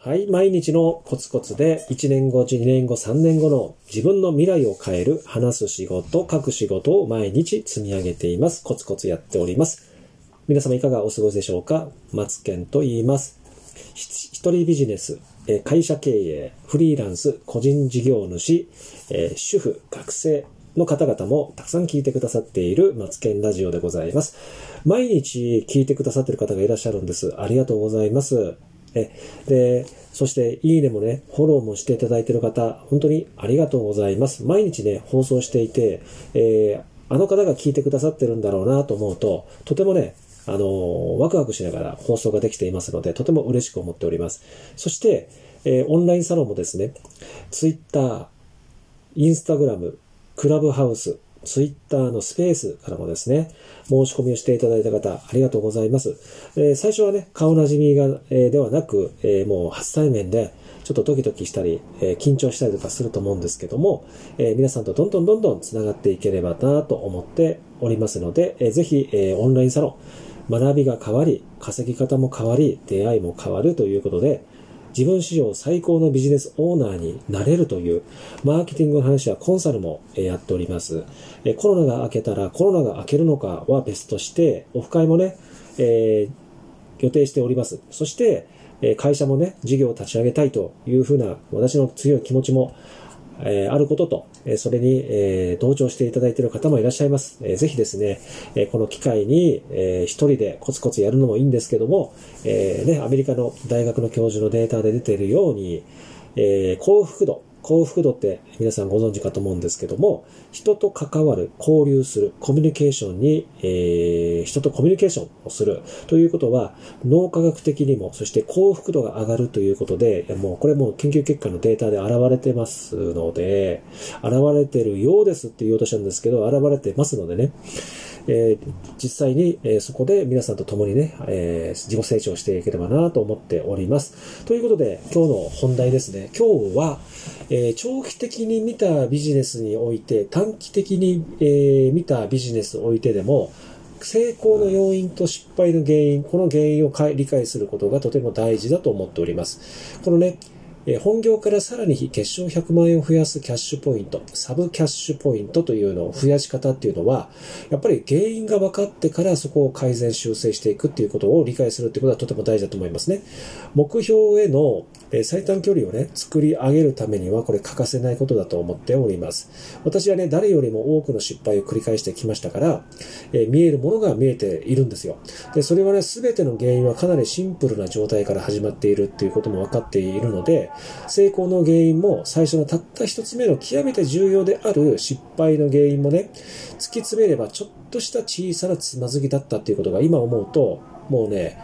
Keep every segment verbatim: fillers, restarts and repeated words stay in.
はい、毎日のコツコツでいちねんご、にねんご、さんねんごの自分の未来を変える話す仕事、書く仕事を毎日積み上げています。コツコツやっております。皆様いかがお過ごしでしょうか？マツケンと言います。一人ビジネス、会社経営、フリーランス、個人事業主、主婦、学生の方々もたくさん聞いてくださっているマツケンラジオでございます。毎日聞いてくださっている方がいらっしゃるんです。ありがとうございます。えでそしていいねもねフォローもしていただいている方本当にありがとうございます。毎日ね放送していて、えー、あの方が聞いてくださってるんだろうなと思うととてもねあのー、ワクワクしながら放送ができていますのでとても嬉しく思っております。そして、えー、オンラインサロンもですねツイッター、インスタグラム、クラブハウス、ツイッターのスペースからもですね、申し込みをしていただいた方、ありがとうございます。えー、最初はね、顔なじみが、えー、ではなく、えー、もう初対面で、ちょっとドキドキしたり、えー、緊張したりとかすると思うんですけども、えー、皆さんとどんどんどんどんつながっていければなと思っておりますので、えー、ぜひ、えー、オンラインサロン、学びが変わり、稼ぎ方も変わり、出会いも変わるということで、自分史上最高のビジネスオーナーになれるというマーケティングの話やコンサルもやっております。コロナが明けたらコロナが明けるのかは別としてオフ会もね、えー、予定しております。そして会社もね事業を立ち上げたいというふうな私の強い気持ちもえー、あることと、えー、それに、えー、同調していただいている方もいらっしゃいます。えー、ぜひですね、えー、この機会に、えー、一人でコツコツやるのもいいんですけども、えーね、アメリカの大学の教授のデータで出ているように、えー、幸福度、幸福度って皆さんご存知かと思うんですけども、人と関わる、交流する、コミュニケーションに、えー、人とコミュニケーションをするということは、脳科学的にも、そして幸福度が上がるということで、もうこれも研究結果のデータで現れてますので、現れてるようですって言おうとしたんですけど、現れてますのでね、えー、実際に、えー、そこで皆さんと共にね、えー、自己成長していければなと思っております。ということで、今日の本題ですね。今日は、えー、長期的に見たビジネスにおいて、短期的に、えー、見たビジネスにおいてでも、成功の要因と失敗の原因、この原因を理解することがとても大事だと思っております。このね、本業からさらに月商ひゃくまんえんを増やすキャッシュポイント、サブキャッシュポイントというのを増やし方っていうのは、やっぱり原因が分かってからそこを改善修正していくっていうことを理解するってことはとても大事だと思いますね。目標への最短距離をね、作り上げるためにはこれ欠かせないことだと思っております。私はね、誰よりも多くの失敗を繰り返してきましたから、えー、見えるものが見えているんですよ。で、それはね、すべての原因はかなりシンプルな状態から始まっているっていうことも分かっているので、成功の原因も最初のたった一つ目の極めて重要である失敗の原因もね、突き詰めればちょっとした小さなつまずきだったっていうことが今思うと、もうね、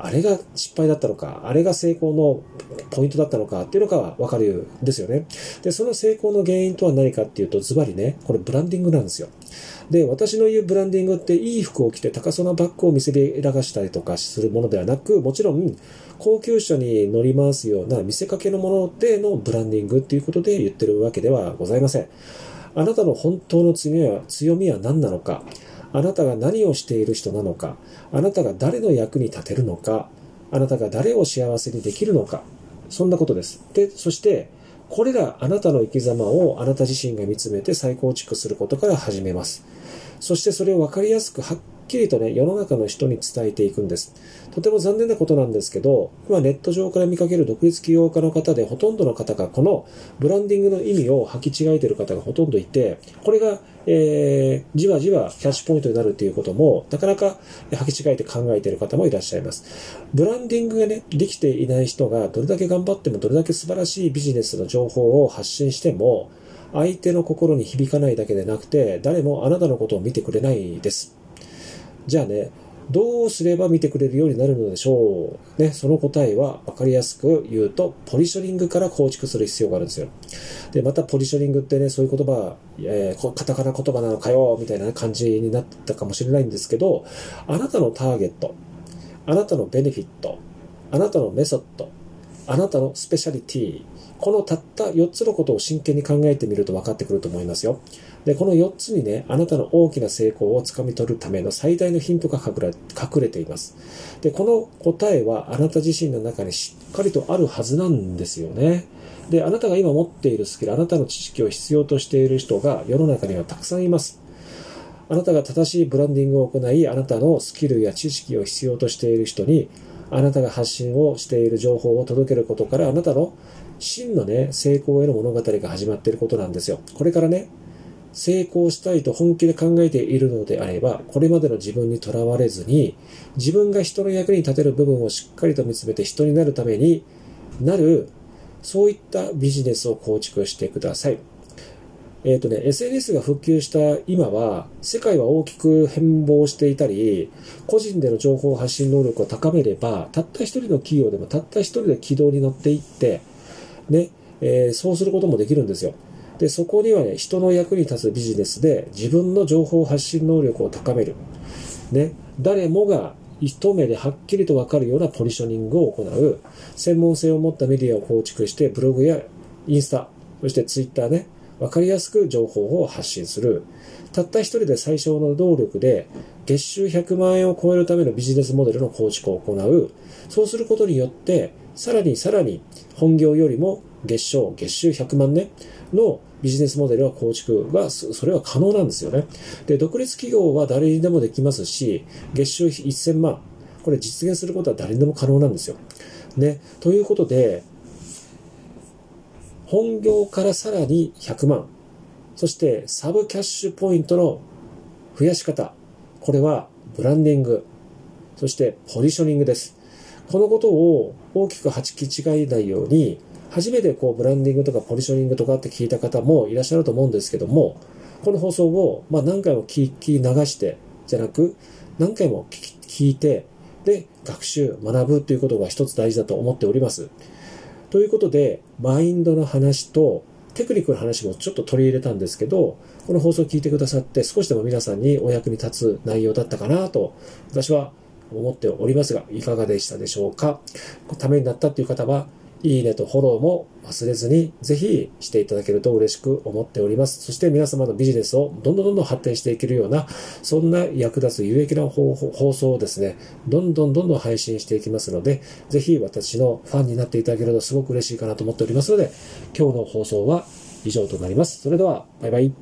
あれが失敗だったのか、あれが成功のポイントだったのかっていうのがわかるんですよね。で、その成功の原因とは何かっていうと、ズバリね、これブランディングなんですよ。で、私の言うブランディングっていい服を着て高そうなバッグを見せびらかしたりとかするものではなく、もちろん高級車に乗り回すような見せかけのものでのブランディングっていうことで言ってるわけではございません。あなたの本当の強みは、強みは何なのか、あなたが何をしている人なのか、あなたが誰の役に立てるのか、あなたが誰を幸せにできるのか、そんなことです。で、そして、これらあなたの生き様をあなた自身が見つめて再構築することから始めます。そしてそれを分かりやすくはっきりとね、世の中の人に伝えていくんです。とても残念なことなんですけど、今ネット上から見かける独立起業家の方でほとんどの方がこのブランディングの意味を履き違えている方がほとんどいて、これが、えー、じわじわキャッシュポイントになるということもなかなか履き違えて考えている方もいらっしゃいます。ブランディングがね、できていない人がどれだけ頑張ってもどれだけ素晴らしいビジネスの情報を発信しても、相手の心に響かないだけでなくて、誰もあなたのことを見てくれないです。じゃあね、どうすれば見てくれるようになるのでしょうね。その答えは分かりやすく言うと、ポジショニングから構築する必要があるんですよ。で、またポジショニングってね、そういう言葉、えー、カタカナ言葉なのかよ、みたいな感じになったかもしれないんですけど、あなたのターゲット、あなたのベネフィット、あなたのメソッド、あなたのスペシャリティ、このたったよっつのことを真剣に考えてみると分かってくると思いますよ。で、このよっつにね、あなたの大きな成功をつかみ取るための最大のヒントが隠れ、隠れています。で、この答えはあなた自身の中にしっかりとあるはずなんですよね。で、あなたが今持っているスキル、あなたの知識を必要としている人が世の中にはたくさんいます。あなたが正しいブランディングを行い、あなたのスキルや知識を必要としている人に、あなたが発信をしている情報を届けることから、あなたの真のね、成功への物語が始まっていることなんですよ。これからね、成功したいと本気で考えているのであれば、これまでの自分にとらわれずに、自分が人の役に立てる部分をしっかりと見つめて人になるためになる、そういったビジネスを構築してください。えっとね、エスエヌエス が復旧した今は、世界は大きく変貌していたり、個人での情報発信能力を高めれば、たった一人の企業でもたった一人で軌道に乗っていって、ね、えー、そうすることもできるんですよ。で、そこにはね、人の役に立つビジネスで自分の情報発信能力を高める。ね、誰もが一目ではっきりとわかるようなポジショニングを行う。専門性を持ったメディアを構築して、ブログやインスタ、そしてツイッターね、わかりやすく情報を発信する。たった一人で最小の労力で月収ひゃくまんえんを超えるためのビジネスモデルの構築を行う。そうすることによって、さらにさらに本業よりも月賞、月収ひゃくまんね、のビジネスモデルは構築が、それは可能なんですよね。で、独立企業は誰にでもできますし、月収せんまん。これ実現することは誰にでも可能なんですよ。ね。ということで、本業からさらにひゃくまん。そして、サブキャッシュポイントの増やし方。これは、ブランディング。そして、ポジショニングです。このことを大きくはちき違えないように、初めてこう、ブランディングとかポジショニングとかって聞いた方もいらっしゃると思うんですけども、この放送を、まあ何回も聞き流して、じゃなく、何回も聞いて、で、学習、学ぶということが一つ大事だと思っております。ということで、マインドの話とテクニックの話もちょっと取り入れたんですけど、この放送を聞いてくださって少しでも皆さんにお役に立つ内容だったかなと私は思っておりますが、いかがでしたでしょうか。ためになったという方は、いいねとフォローも忘れずにぜひしていただけると嬉しく思っております。そして皆様のビジネスをどんどんどんどん発展していけるような、そんな役立つ有益な放送をですね、どんどんどんどん配信していきますので、ぜひ私のファンになっていただけるとすごく嬉しいかなと思っておりますので、今日の放送は以上となります。それでは、バイバイ。